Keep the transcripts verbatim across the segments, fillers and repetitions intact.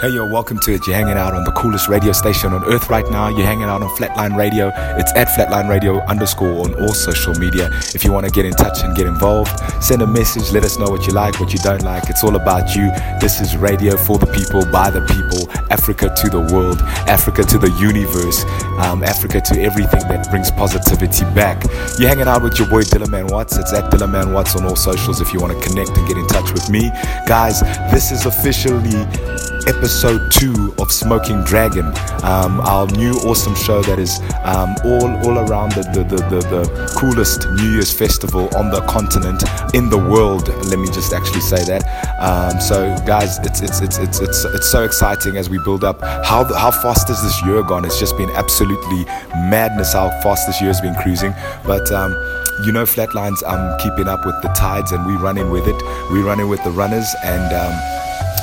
Hey yo, welcome to it. You're hanging out on the coolest radio station on earth right now. You're hanging out on Flatline Radio. It's at Flatline Radio underscore on all social media. If you want to get in touch and get involved, send a message, let us know what you like, what you don't like. It's all about you. This is radio for the people, by the people, Africa to the world, Africa to the universe, um, Africa to everything that brings positivity back. You're hanging out with your boy Dillaman Watts. It's at Dillaman Watts on all socials if you want to connect and get in touch with me. Guys, this is officially episode two of Smoking Dragon, um, our new awesome show that is um, all all around the the, the the the coolest New Year's festival on the continent, in the world. Let me just actually say that. Um, so, guys, it's it's it's it's it's it's so exciting as we build up. How how fast has this year gone? It's just been absolutely madness how fast this year has been cruising. But um, you know, Flatline's um, keeping up with the tides, and we run in with it. We run in with the runners, and. Um,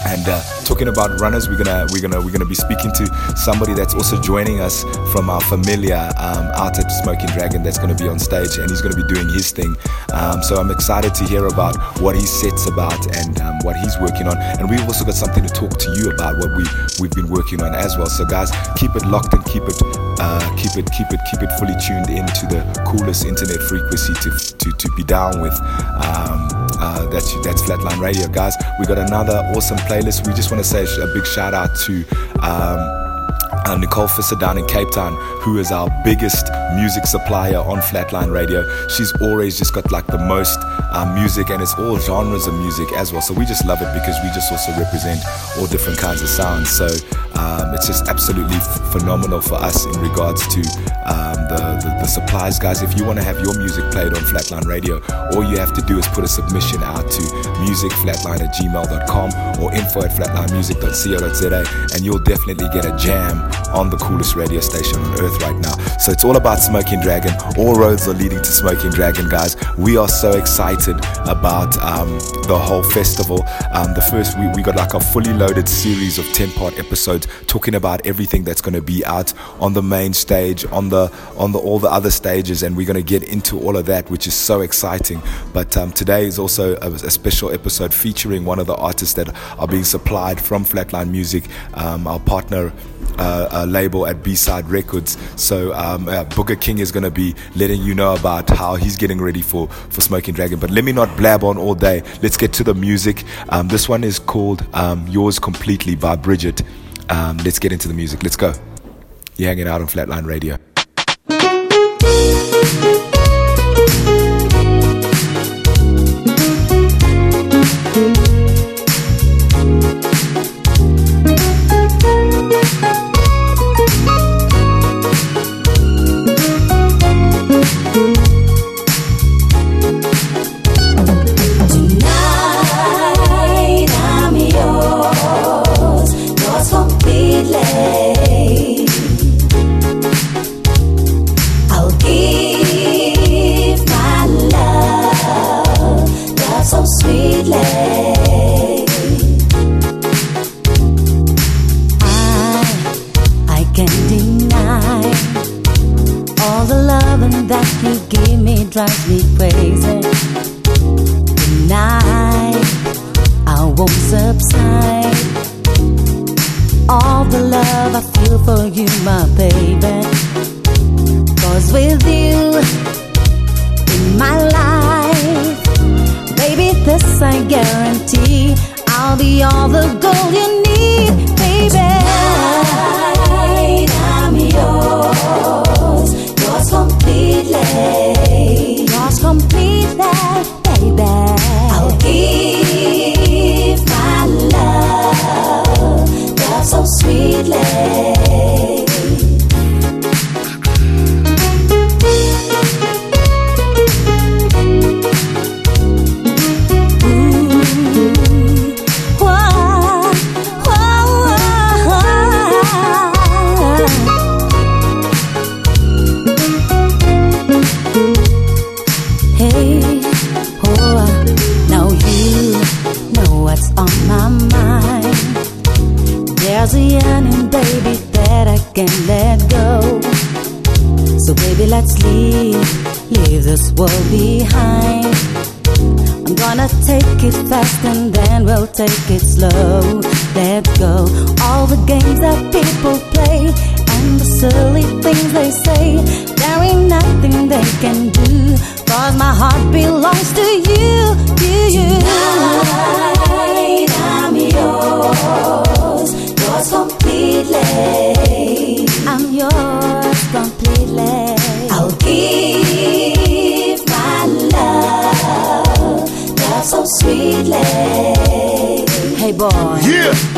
And uh, talking about runners, we're gonna we're gonna we're gonna be speaking to somebody that's also joining us from our familiar um, out at Smoking Dragon, that's gonna be on stage, and he's gonna be doing his thing. Um, so I'm excited to hear about what he sets about and um, what he's working on. And we've also got something to talk to you about what we we've been working on as well. So guys, keep it locked and keep it uh, keep it keep it keep it fully tuned into the coolest internet frequency to to, to be down with. Um, uh, that's that's Flatline Radio, guys. We got another awesome playlist. We just want to say a big shout out to um Uh, Nicole Fisser down in Cape Town, who is our biggest music supplier on Flatline Radio. She's always just got like the most uh, music, and it's all genres of music as well. So we just love it because we just also represent all different kinds of sounds. So um, it's just absolutely f- phenomenal for us in regards to um, the, the, the supplies. Guys, if you want to have your music played on Flatline Radio, all you have to do is put a submission out to musicflatline at gmail dot com or info at flatlinemusic dot co dot za, and you'll definitely get a jam on the coolest radio station on earth right now. So it's all about Smoking Dragon. All roads are leading to Smoking Dragon, guys. We are so excited about um, the whole festival. Um, the first we, we got like a fully loaded series of ten part episodes talking about everything that's going to be out on the main stage, on the on the all the other stages, and we're going to get into all of that, which is so exciting. But um, today is also a, a special episode featuring one of the artists that are being supplied from Flatline Music, um, our partner Uh, a label at B-Side Records. So um, uh, Booker King is going to be letting you know about how he's getting ready for, for Smoking Dragon. But let me not blab on all day. Let's get to the music. Um, this one is called um, Yours Completely by Bridget. Um, let's get into the music. Let's go. You're hanging out on Flatline Radio. Drives me crazy. Tonight I won't subside. All the love I feel for you, my baby. 'Cause with you in my life, baby, this I guarantee, I'll be all the gold you need, baby. Tonight I'm yours, yours completely. Complete that, baby. I'll give my love, love so sweetly. Can't let go. So baby, let's leave, leave this world behind. I'm gonna take it fast and then we'll take it slow. Let go. All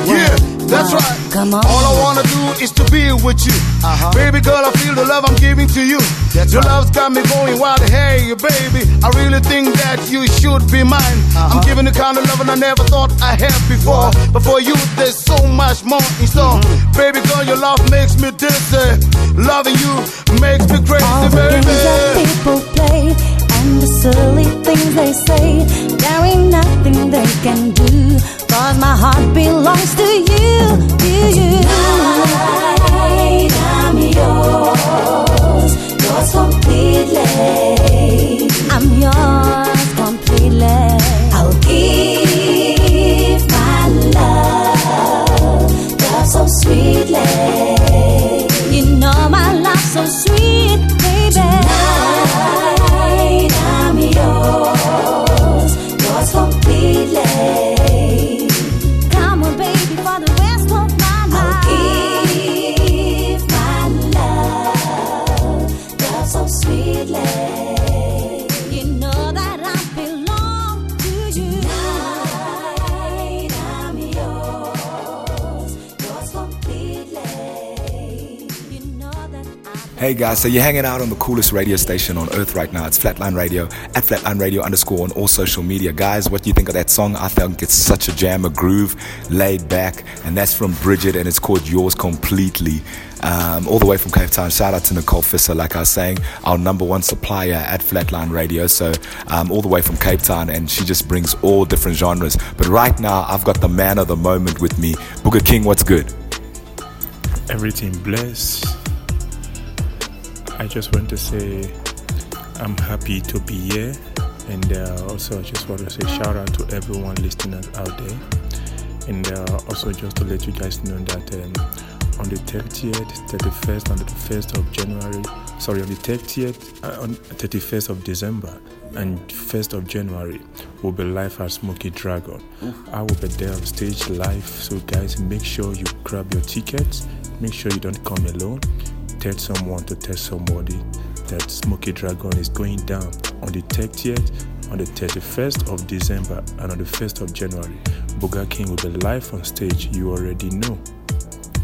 Yeah, yeah, that's right. Come on. All I wanna do is to be with you. Uh-huh. Baby girl, I feel the love I'm giving to you. That's Your right. love's got me going wild. Hey, baby, I really think that you should be mine. Uh-huh. I'm giving the kind of love I never thought I had before. What? But for you, there's so much more in store. Mm-hmm. Baby girl, your love makes me dizzy. Loving you makes me crazy, all baby. The that people play and the silly things they say, there ain't nothing they can do. Cause my heart belongs to you, to you. Tonight I'm yours, yours completely. I'm yours completely. I'll give my love, love so sweetly. You know my love so sweet, baby. Tonight I'm yours, yours completely. Hey guys, so you're hanging out on the coolest radio station on earth right now. It's Flatline Radio, at Flatline Radio underscore on all social media. Guys, what do you think of that song? I think it's such a jam, a groove, laid back. And that's from Bridget and it's called Yours Completely. Um, all the way from Cape Town. Shout out to Nicole Fisser, like I was saying, our number one supplier at Flatline Radio. So um, all the way from Cape Town, and she just brings all different genres. But right now, I've got the man of the moment with me. Booker King, what's good? Everything blessed. I just want to say I'm happy to be here, and uh, also I just want to say shout out to everyone listening out there, and uh, also just to let you guys know that um, on the thirtieth, thirty-first, and the first of January, sorry, on the thirtieth, uh, on thirty-first of December and first of January will be live at Smoking Dragon. Mm. I will be there on stage live, so guys, make sure you grab your tickets. Make sure you don't come alone. Tell someone to tell somebody that Smoking Dragon is going down on the thirtieth, on the thirty-first of December, and on the first of January. Booger King will be live on stage. You already know.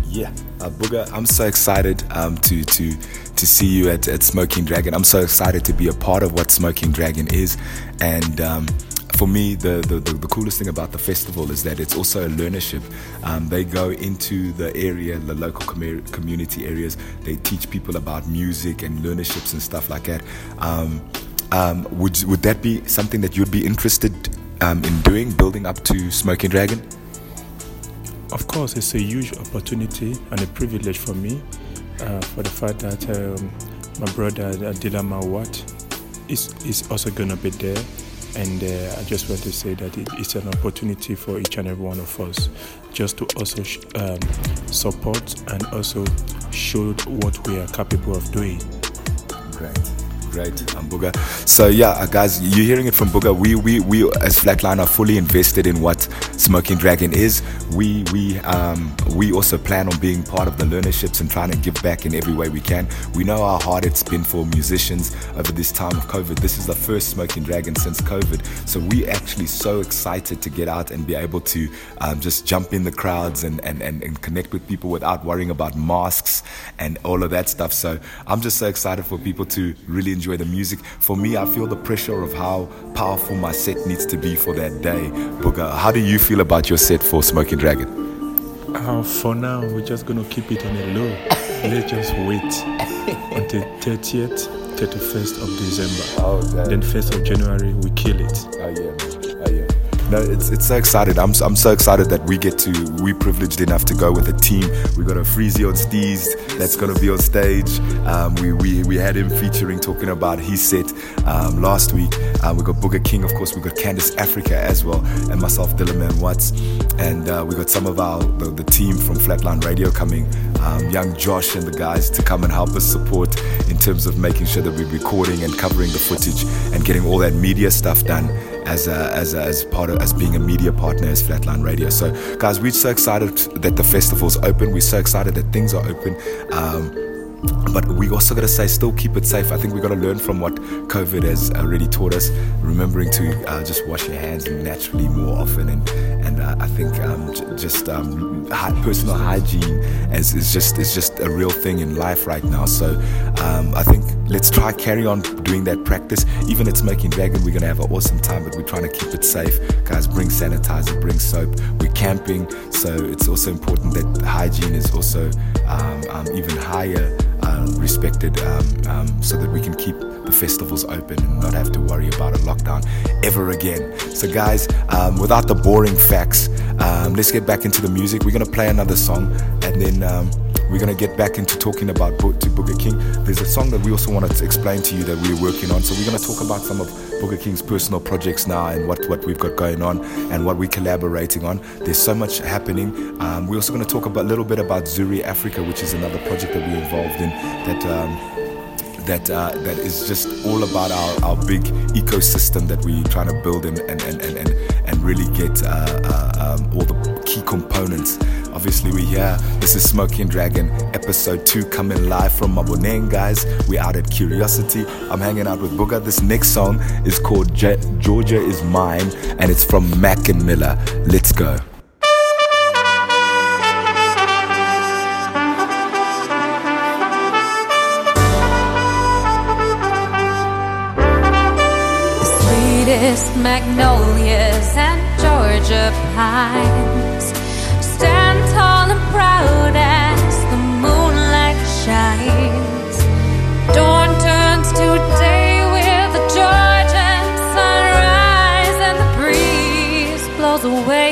Yeah, uh, Booger, I'm so excited um, to to to see you at, at Smoking Dragon. I'm so excited to be a part of what Smoking Dragon is, and. Um, For me, the, the, the coolest thing about the festival is that it's also a learnership. Um, they go into the area, the local com- community areas. They teach people about music and learnerships and stuff like that. Um, um, would would that be something that you'd be interested um, in doing, building up to Smoking Dragon? Of course, it's a huge opportunity and a privilege for me uh, for the fact that um, my brother Adila Mawat is, is also going to be there. And uh, I just want to say that it, it's an opportunity for each and every one of us just to also sh- um, support and also show what we are capable of doing. Great, great, um, Booger. So yeah, uh, guys, you're hearing it from Booger. We, we, we as Flatline are fully invested in what Smoking Dragon is. We, we, um, we also plan on being part of the learnerships and trying to give back in every way we can. We know how hard it's been for musicians over this time of COVID. This is the first Smoking Dragon since COVID. So we actually so excited to get out and be able to um, just jump in the crowds and, and, and, and connect with people without worrying about masks and all of that stuff. So I'm just so excited for people to really enjoy the music. For me, I feel the pressure of how powerful my set needs to be for that day. Booger, how do you feel about your set for Smoking Dragon? Uh, for now, we're just going to keep it on a low. Let's just wait until thirtieth, thirty-first of December. Oh, then first of January, we kill it. Oh, yeah. Oh, yeah. No, it's it's so excited. I'm I'm so excited that we get to, we're privileged enough to go with a team. We got a Freezy Old Steez that's gonna be on stage. Um, we we we had him featuring, talking about his set um, last week. Um, we got Booker King, of course. We got Candace Africa as well, and myself, Dillaman Watts, and uh, we got some of our the, the team from Flatline Radio coming. Um, young Josh and the guys to come and help us support in terms of making sure that we're recording and covering the footage and getting all that media stuff done. As a, as a, as part of as being a media partner as Flatline Radio. So guys, we're so excited that the festival's open. We're so excited that things are open. Um, But we also got to say, still keep it safe. I think we got to learn from what COVID has already taught us, remembering to uh, just wash your hands naturally more often. And and uh, I think um, j- just um, personal hygiene is, is just is just a real thing in life right now. So um, I think let's try carry on doing that practice. Even at Smoking Dragon, we're going to have an awesome time, but we're trying to keep it safe. Guys, bring sanitizer, bring soap. We're camping, so it's also important that hygiene is also um, um, even higher. Uh, respected um, um, so that we can keep the festivals open and not have to worry about a lockdown ever again. So guys, um, without the boring facts, um, let's get back into the music. We're going to play another song, and then um, we're going to get back into talking about Bo- to Booker King. There's a song that we also wanted to explain to you that we're working on. So we're going to talk about some of Booker King's personal projects now, and what, what we've got going on and what we're collaborating on. There's so much happening. Um, we're also going to talk about a little bit about Zuri Africa, which is another project that we're involved in that um, that uh, that is just all about our, our big ecosystem that we're trying to build and and, and, and, and really get uh, uh, um, all the key components. Obviously, we're here. This is Smoking Dragon, episode two, coming live from Maboneng, guys. We're out at Curiosity. I'm hanging out with Booker. This next song is called Ge- Georgia Is Mine, and it's from Mac and Miller. Let's go. Magnolias and Georgia pines stand tall and proud as the moonlight shines. Dawn turns to day with the Georgian sunrise, and the breeze blows away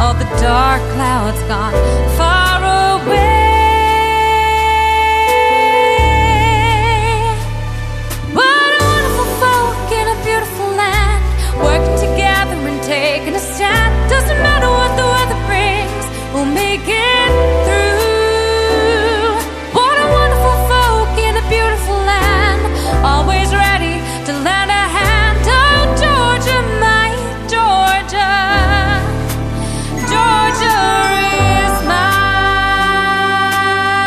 all the dark clouds gone far away. Taking a stand, doesn't matter what the weather brings, we'll make it through. What a wonderful folk in a beautiful land, always ready to lend a hand. Oh, Georgia, my Georgia, Georgia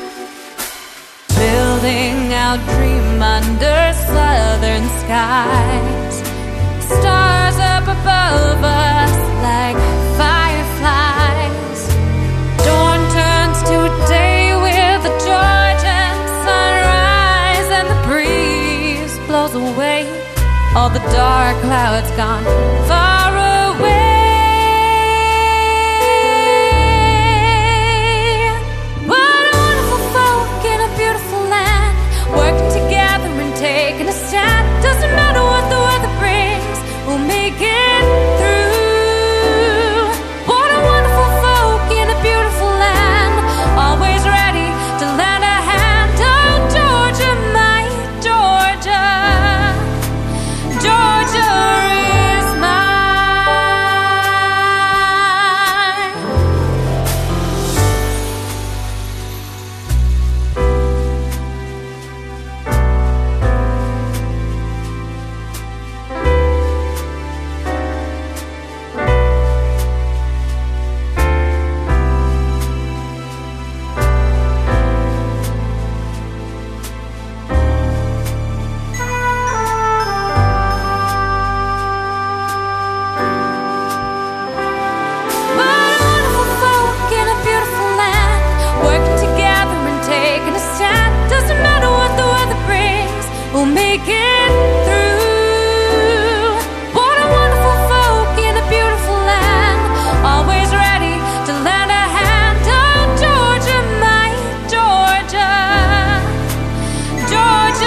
is mine. Building our dream under southern sky, stars up above us like fireflies. Dawn turns to day with the Georgian sunrise, and the breeze blows away all the dark clouds gone far away. What a wonderful folk in a beautiful land, working together and taking a stand. Doesn't matter what the weather brings, we'll make it through. What a wonderful folk in a beautiful land, always ready to lend a hand. Oh, Georgia, my Georgia, Georgia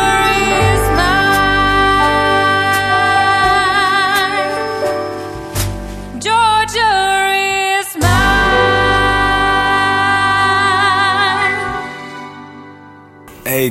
is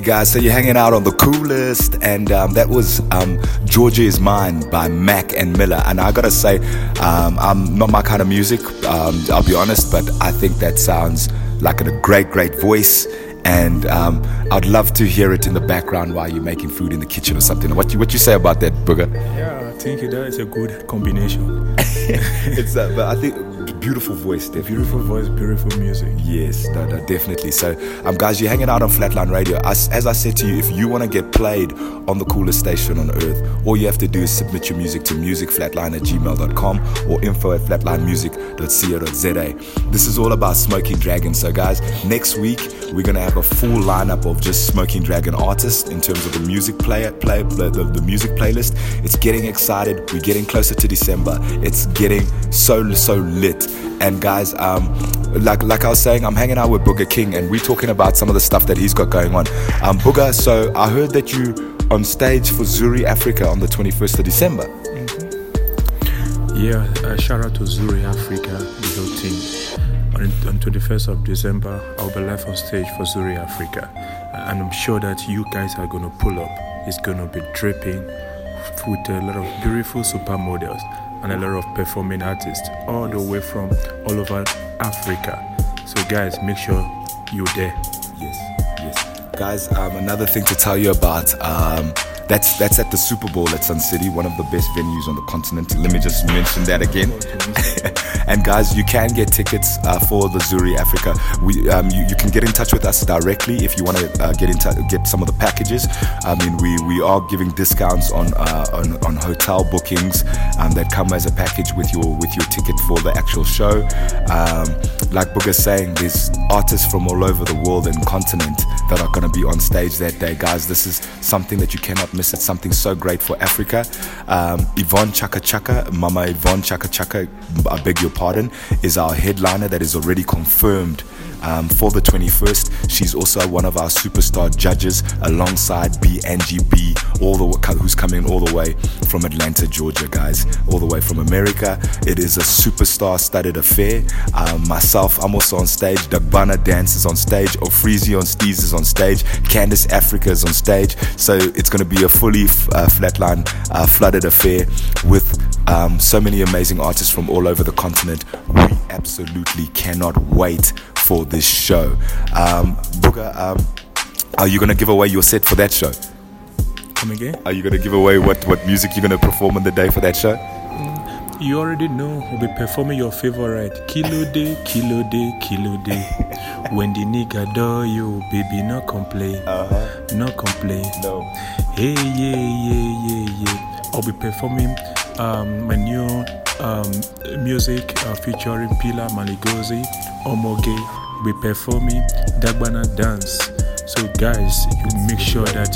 guys. So you're hanging out on the coolest, and um, that was um, Georgia Is Mine by Mac and Miller. And I gotta say, um, I'm not my kind of music, um, I'll be honest, but I think that sounds like a great, great voice. And um, I'd love to hear it in the background while you're making food in the kitchen or something. What you, what you say about that, Booker? Yeah, I think that is a good combination. It's uh, but I think beautiful voice, definitely. Beautiful voice, beautiful music. Yes, no, no, definitely. So, um, guys, you're hanging out on Flatline Radio. As, as I said to you, if you want to get played on the coolest station on earth, all you have to do is submit your music to musicflatline at gmail dot com or info at flatlinemusic dot co dot za. This is all about Smoking Dragon. So, guys, next week we're going to have a full lineup of just Smoking Dragon artists in terms of the music play, play, play the, the music playlist. It's getting excited. We're getting closer to December. It's getting so, so lit. And guys, um, like like I was saying, I'm hanging out with Booker King, and we're talking about some of the stuff that he's got going on. Um, Booker, so I heard that you on stage for Zuri Africa on the twenty-first of December. Mm-hmm. Yeah, uh, shout out to Zuri Africa, the whole team. On, on twenty-first of December, I'll be live on stage for Zuri Africa, and I'm sure that you guys are going to pull up. It's going to be dripping with a lot of beautiful supermodels and a lot of performing artists all the way from all over Africa. So guys, make sure you're there. Yes, yes. Guys, um, another thing to tell you about, um, that's that's at the Super Bowl at Sun City, one of the best venues on the continent. Let me just mention that again. And guys, you can get tickets uh, for the Zuri Africa. We, um, you, you can get in touch with us directly if you want to uh, get in touch, get some of the packages. I mean, we, we are giving discounts on uh, on, on hotel bookings um, that come as a package with your with your ticket for the actual show. Um, like Booker's saying, there's artists from all over the world and continent that are going to be on stage that day, guys. This is something that you cannot miss. It's something so great for Africa. Um, Yvonne Chaka Chaka, Mama Yvonne Chaka Chaka, I beg your pardon, is our headliner that is already confirmed um, for the twenty-first. She's also one of our superstar judges alongside B N G B, all the who's coming all the way from Atlanta, Georgia, guys, all the way from America. It is a superstar-studded affair. Um, myself, I'm also on stage. Dagbana Dance is on stage. Freezy Old Steez is on stage. Candace Africa is on stage. So it's going to be a fully uh, flatline, uh, flooded affair with um, so many amazing artists from all over the continent. We absolutely cannot wait for this show. Um, Booker, um, are you going to give away your set for that show? Come again? Are you going to give away what, what music you're going to perform on the day for that show? Mm, you already know. We'll be performing your favorite. Kilo Day, Kilo Day, Kilo Day. When the nigga do you, baby, no complain. Uh-huh. No complain. No. Hey, yeah, yeah, yeah, yeah. I'll be performing um, my new um, music uh, featuring Pilar Maligozi, Omoge. We'll be performing Dagbana Dance. So guys, you make sure that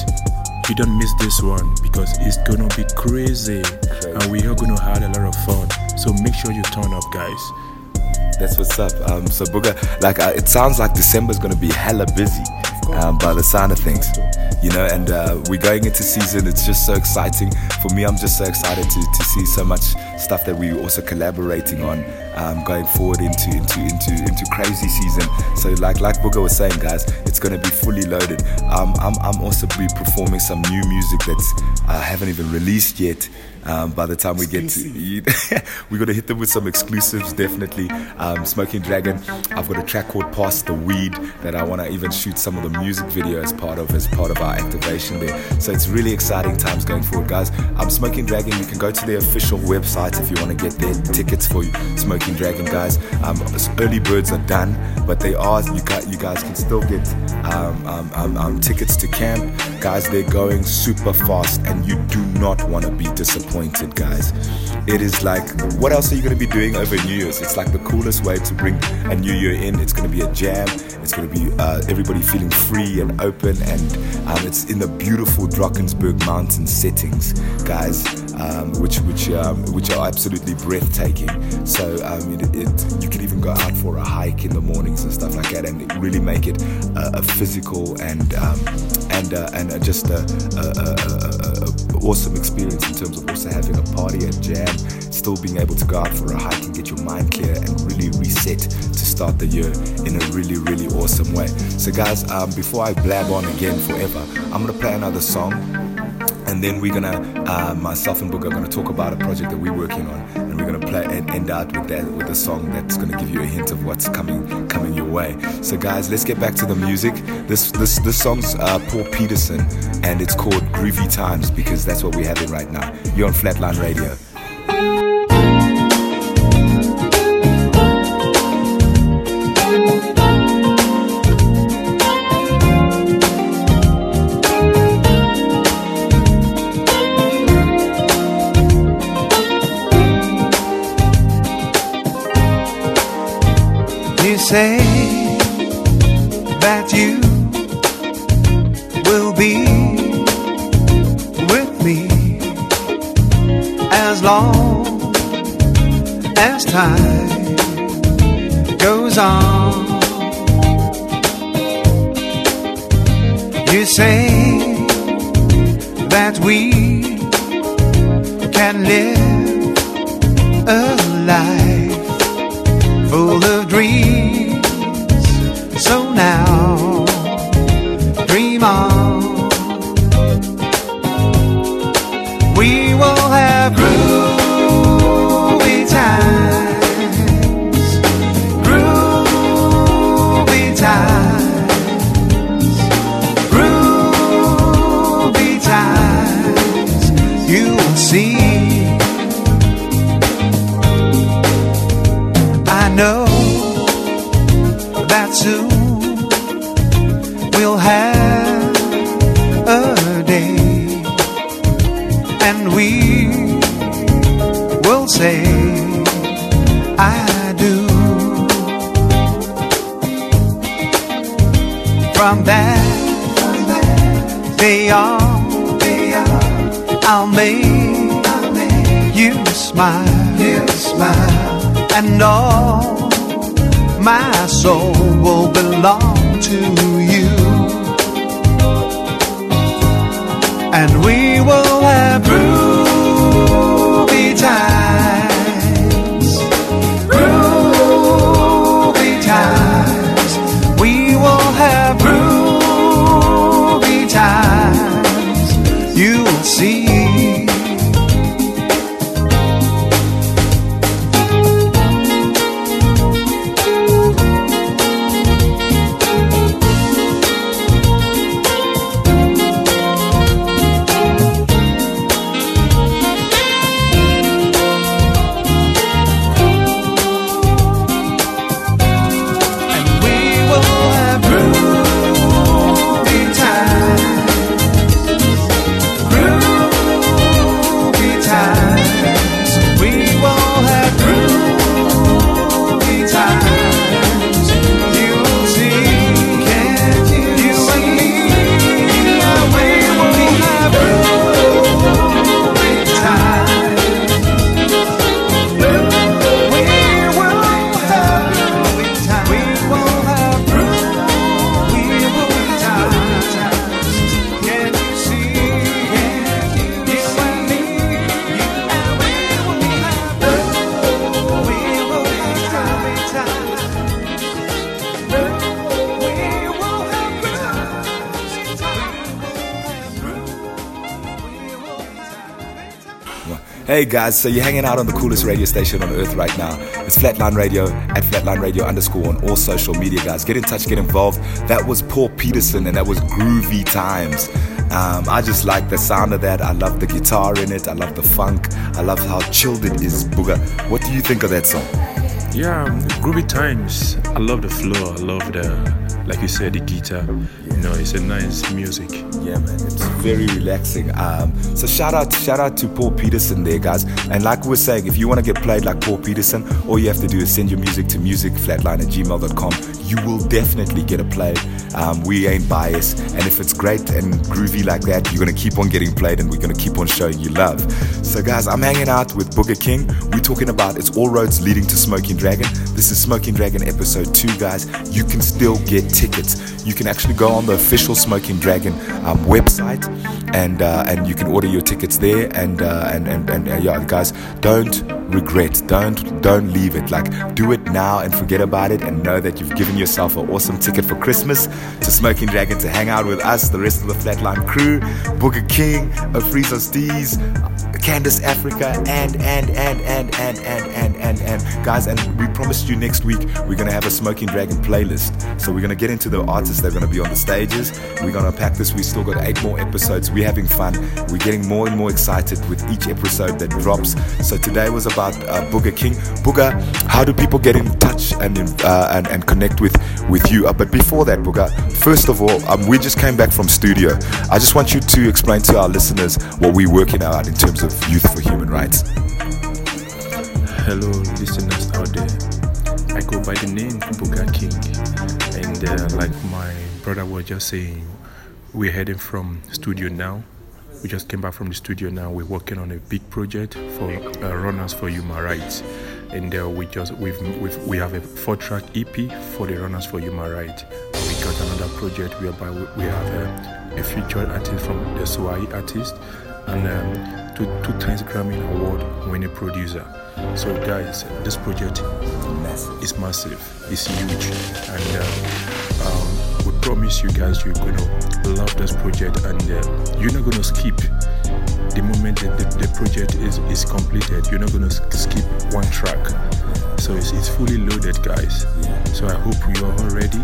you don't miss this one, because it's going to be crazy, crazy. And we are going to have a lot of fun. So make sure you turn up, guys. That's what's up. Um, so Booker, like uh, it sounds like December's going to be hella busy. Um, by the sound of things, you know, and uh, we're going into season. It's just so exciting for me. I'm just so excited to, to see so much stuff that we're also collaborating on, um, going forward into into into into crazy season. So like like Booker was saying, guys, it's going to be fully loaded. Um, I'm I'm also be performing some new music that's I uh, haven't even released yet. Um, by the time we get to, we're gonna hit them with some exclusives, definitely. Um, Smoking Dragon. I've got a track called "Pass the Weed" that I want to even shoot some of the music video as part of as part of our activation there. So it's really exciting times going forward, guys. Um, Smoking Dragon. You can go to their official website if you want to get their tickets for Smoking Dragon, guys. Um, early birds are done, but they are. You guys, you guys can still get um, um, um, um, tickets to camp, guys. They're going super fast, and you do not want to be disappointed. Pointed, guys. It is like, what else are you going to be doing over New Year's? It's like the coolest way to bring a new year in. It's going to be a jam. It's going to be uh, everybody feeling free and open, and um, it's in the beautiful Drakensberg mountain settings, guys, um, which which um, which are absolutely breathtaking. So um, it, it, you can even go out for a hike in the mornings and stuff like that, and it really make it uh, a physical and um, and uh, and uh, just a, a, a, a, a awesome experience in terms of also having a party, a jam, still being able to go out for a hike and get your mind clear and really reset to start the year in a really, really awesome way. So guys, um, before I blab on again forever, I'm going to play another song, and then we're going to, uh, myself and Booker are going to talk about a project that we're working on, and we're gonna play and end out with that, with a song that's gonna give you a hint of what's coming coming your way. So guys, let's get back to the music. This this this song's uh, Paul Peterson, and it's called Groovy Times because that's what we have it right now. You're on Flatline Radio. Say that you will be with me as long as time goes on. You say that we can live a life full of dreams. So now, dream on. We will have groovy times, groovy times, groovy times. You will see. I know that soon we'll have a day, and we will say, I do. From that day on, day on, I'll make, I'll make you smile, you smile, and all my soul will belong to you. And we will have groovy times, groovy times. We will have groovy times. You will see. Hey guys, so you're hanging out on the coolest radio station on earth right now. It's Flatline Radio, at Flatline Radio underscore on all social media, guys. Get in touch, get involved. That was Paul Peterson, and that was Groovy Times. Um, I just like the sound of that. I love the guitar in it. I love the funk. I love how chilled it is, Booger. What do you think of that song? Yeah, Groovy Times. I love the flow. I love the, like you said, the guitar. You know, it's a nice music. Yeah, man, it's very relaxing. Um, so shout out, shout out to Paul Peterson there, guys. And like we were saying, if you want to get played like Paul Peterson, all you have to do is send your music to musicflatline at gmail dot com. You will definitely get a play. Um, we ain't biased. And if it's great and groovy like that, you're going to keep on getting played, and we're going to keep on showing you love. So guys, I'm hanging out with Booker King. We're talking about It's All Roads Leading to Smoking Dragon. This is Smoking Dragon episode two, guys. You can still get tickets. You can actually go on the official Smoking Dragon um, website, and uh, and you can order your tickets there. And, uh, and, and, and uh, yeah, guys, don't regrets. Don't don't leave it. Like, do it now and forget about it, and know that you've given yourself an awesome ticket for Christmas to Smoking Dragon, to hang out with us, the rest of the Flatline crew, Booker King, Freezy Old Steez, Candace Africa, and and and and and and and and and guys. And we promised you next week we're gonna have a Smoking Dragon playlist. So we're gonna get into the artists that are gonna be on the stages. We're gonna pack this. We still got eight more episodes. We're having fun. We're getting more and more excited with each episode that drops. So today was about uh, Booker King. Booker, how do people get in touch and uh, and, and connect with with you? Uh, but before that, Booker, first of all, um, we just came back from studio. I just want you to explain to our listeners what we're working out in terms of Youth for Human Rights. Hello, listeners out there. I go by the name Booker King, and uh, like my brother was just saying, we're heading from studio now. We just came back from the studio now. We're working on a big project for uh, Runners for Human Rights, and uh, we just we've, we've we have a four-track E P for the Runners for Human Rights. We got another project whereby we have uh, a featured artist from the Swahili artist, and um, two, two times Grammy Award-winning producer. So guys, this project is massive. It's huge, and. Uh, um, We promise you guys you're going to love this project, and uh, you're not going to skip the moment that the, the project is, is completed. You're not going to skip one track. So it's, it's fully loaded, guys. Yeah. So I hope you're all ready.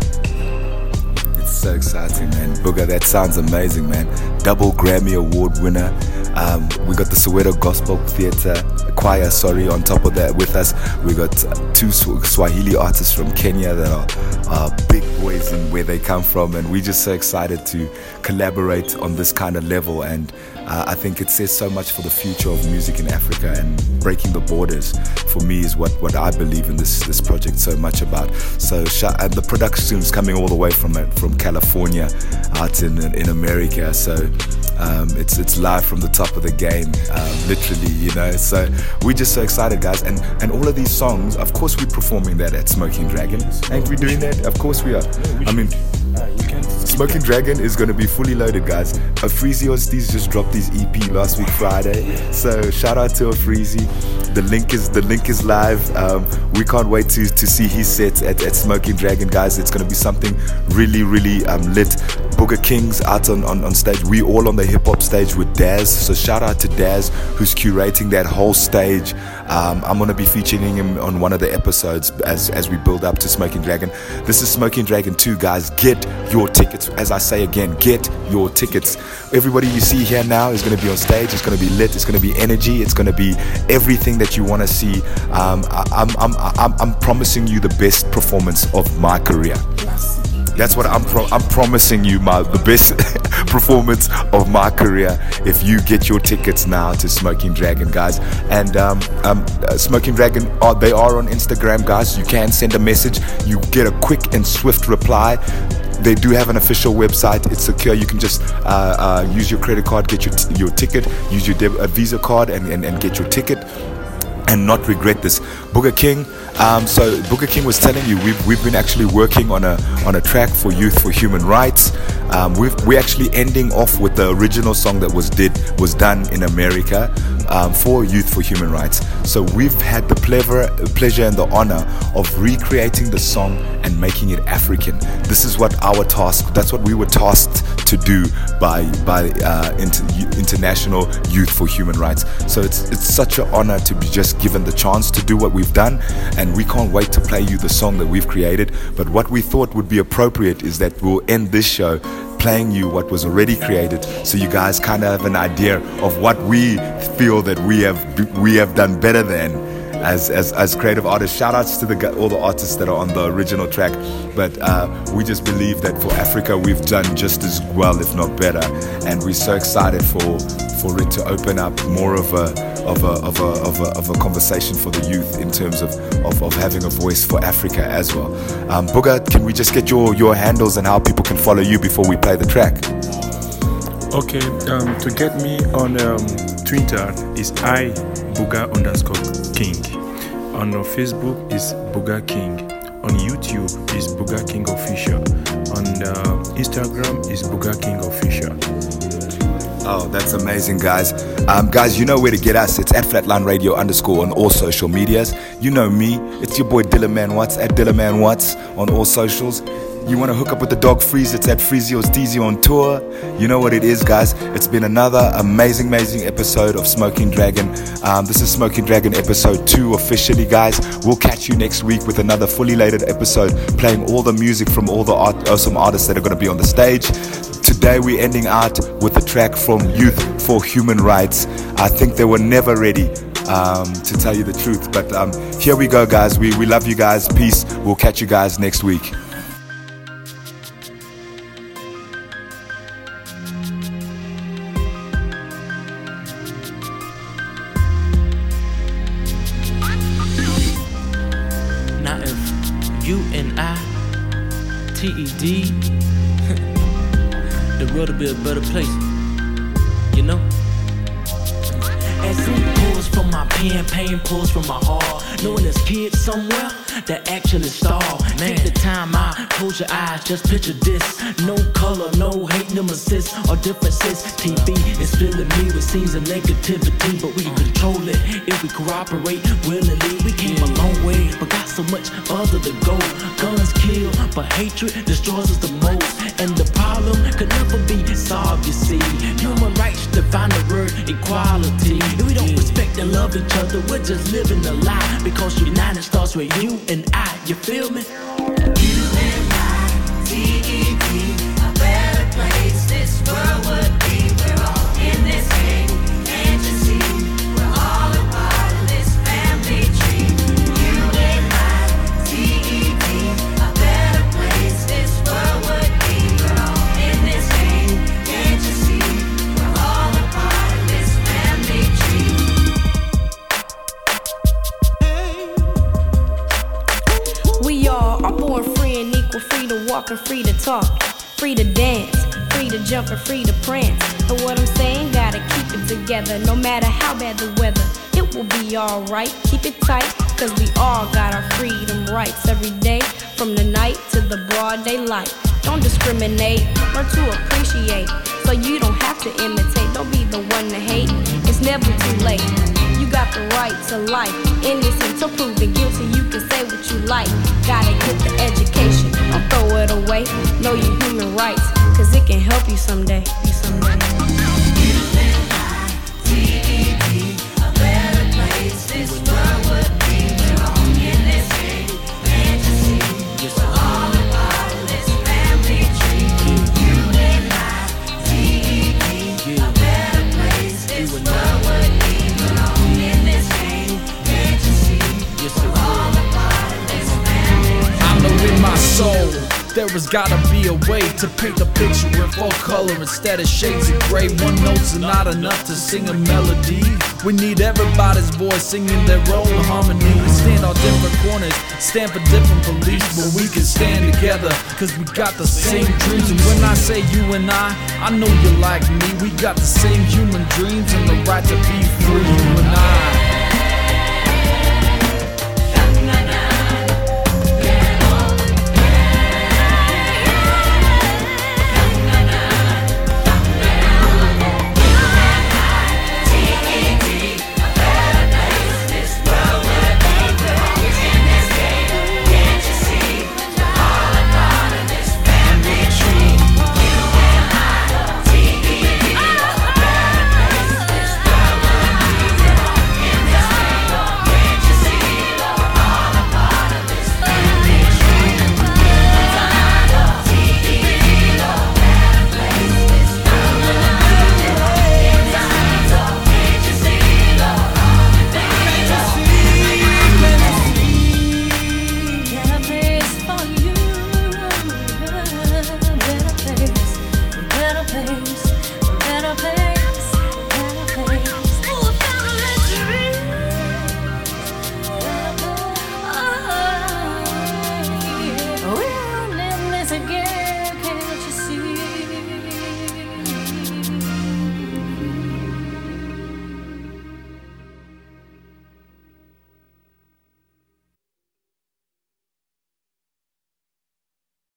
It's so exciting, man. Booger, that sounds amazing, man. Double Grammy Award winner. Um, we got the Soweto Gospel Theatre Choir, sorry, on top of that with us. We got two Swahili artists from Kenya that are uh, big boys in where they come from, and we're just so excited to collaborate on this kind of level. And uh, I think it says so much for the future of music in Africa, and breaking the borders for me is what, what I believe in this this project so much about. So and the production's coming all the way from from California out in in America. So um, it's it's live from the top of the game, um, literally, you know. So we're just so excited, guys, and and all of these songs, of course we're performing that at Smoking Dragon. Ain't we doing that? Of course we are. I mean, Smoking Dragon is going to be fully loaded, guys. Freezy Old Steez just dropped his E P last week Friday, so shout out to Freezy. The link is the link is live. Um, we can't wait to to see his set at, at Smoking Dragon, guys. It's going to be something really, really um, lit. Booker King's out on, on, on stage. We all on the hip hop stage with Daz. So shout out to Daz, who's curating that whole stage. Um, I'm going to be featuring him on one of the episodes as as we build up to Smoking Dragon. This is Smoking Dragon two, guys. Get your tickets. As I say again, get your tickets. Everybody you see here now is going to be on stage. It's going to be lit. It's going to be energy. It's going to be everything that you want to see. Um, I, I'm, I'm, I'm, I'm promising you the best performance of my career. That's what I'm pro- I'm promising you, my the best performance of my career if you get your tickets now to Smoking Dragon, guys. And um, um, uh, Smoking Dragon, uh, they are on Instagram, guys. You can send a message. You get a quick and swift reply. They do have an official website. It's secure. You can just uh, uh, use your credit card, get your t- your ticket, use your deb- a Visa card, and, and, and get your ticket. And not regret this. Booker King, um, so Booker King was telling you we've we've been actually working on a on a track for Youth for Human Rights. Um, we've, we're actually ending off with the original song that was did was done in America um, for Youth for Human Rights. So we've had the pleasure pleasure and the honor of recreating the song and making it African. This is what our task. That's what we were tasked to do by by uh, inter, International Youth for Human Rights. So it's it's such an honor to be just given the chance to do what we've done, and we can't wait to play you the song that we've created. But what we thought would be appropriate is that we'll end this show playing you what was already created, so you guys kind of have an idea of what we feel that we have we have done better than as as, as creative artists. Shout outs to the all the artists that are on the original track, but uh, we just believe that for Africa we've done just as well, if not better, and we're so excited for for it to open up more of a Of a, of, a, of, a, of a conversation for the youth in terms of, of, of having a voice for Africa as well. Um, Booker, can we just get your, your handles and how people can follow you before we play the track? Okay, um, to get me on um, Twitter is I Booker underscore King. On Facebook is Booker King. On YouTube is Booker King Official. On uh, Instagram is Booker King Official. Oh, that's amazing, guys. Um, guys, you know where to get us. It's at Flatline Radio underscore on all social medias. You know me. It's your boy Dillaman Watts at Dillaman Watts on all socials. You want to hook up with the dog Freeze? It's at Freezy Old Steez on tour. You know what it is, guys. It's been another amazing, amazing episode of Smoking Dragon. Um, this is Smoking Dragon episode two officially, guys. We'll catch you next week with another fully loaded episode playing all the music from all the art- awesome artists that are going to be on the stage. Today we're ending out with a track from Youth for Human Rights. I think they were never ready, um, to tell you the truth. But um, here we go, guys. We, we love you guys. Peace. We'll catch you guys next week. T E D, the world will be a better place, you know? As it pulls from my pen, pain pulls from my heart. Knowing there's kids somewhere that actually stalled. Take the time out, close your eyes, just picture this. No color, no hate, no assists or differences. T V is filling me with scenes of negativity, but we can control it if we cooperate willingly. We came a long way, but got so much other to go. Guns kill, but hatred destroys us the most. And the problem could never be solved, you see. Human rights define the word equality. If we don't respect and love each other, we're just living a lie. Because united starts with you and I, you feel me? You and I, T E D, a better place this world would be. We're all in this game, can't you see? We're all a part of this family tree. You and I, T E D, a better place this world would be. We're all in this game, can't you see? We're all a part of this family tree. We all are born free and equal, free to walk and free to talk, free to dance, free to jump and free to prance. But what I'm saying, gotta keep it together. No matter how bad the weather, it will be alright. Keep it tight, cause we all got our freedom rights. Every day, from the night to the broad daylight. Don't discriminate, learn to appreciate, so you don't have to imitate. Don't be the one to hate, it's never too late. You got the right to life, innocent till proven guilty. You can say what you like, gotta get the education, don't throw it away. Know your human rights, cause it can help you someday. You someday. There has gotta be a way to paint the picture in full color instead of shades of gray. One note's not enough to sing a melody. We need everybody's voice singing their own harmony. We stand on different corners, stand for different beliefs, but we can stand together, cause we got the same dreams. And when I say you and I, I know you're like me. We got the same human dreams and the right to be free. You and I.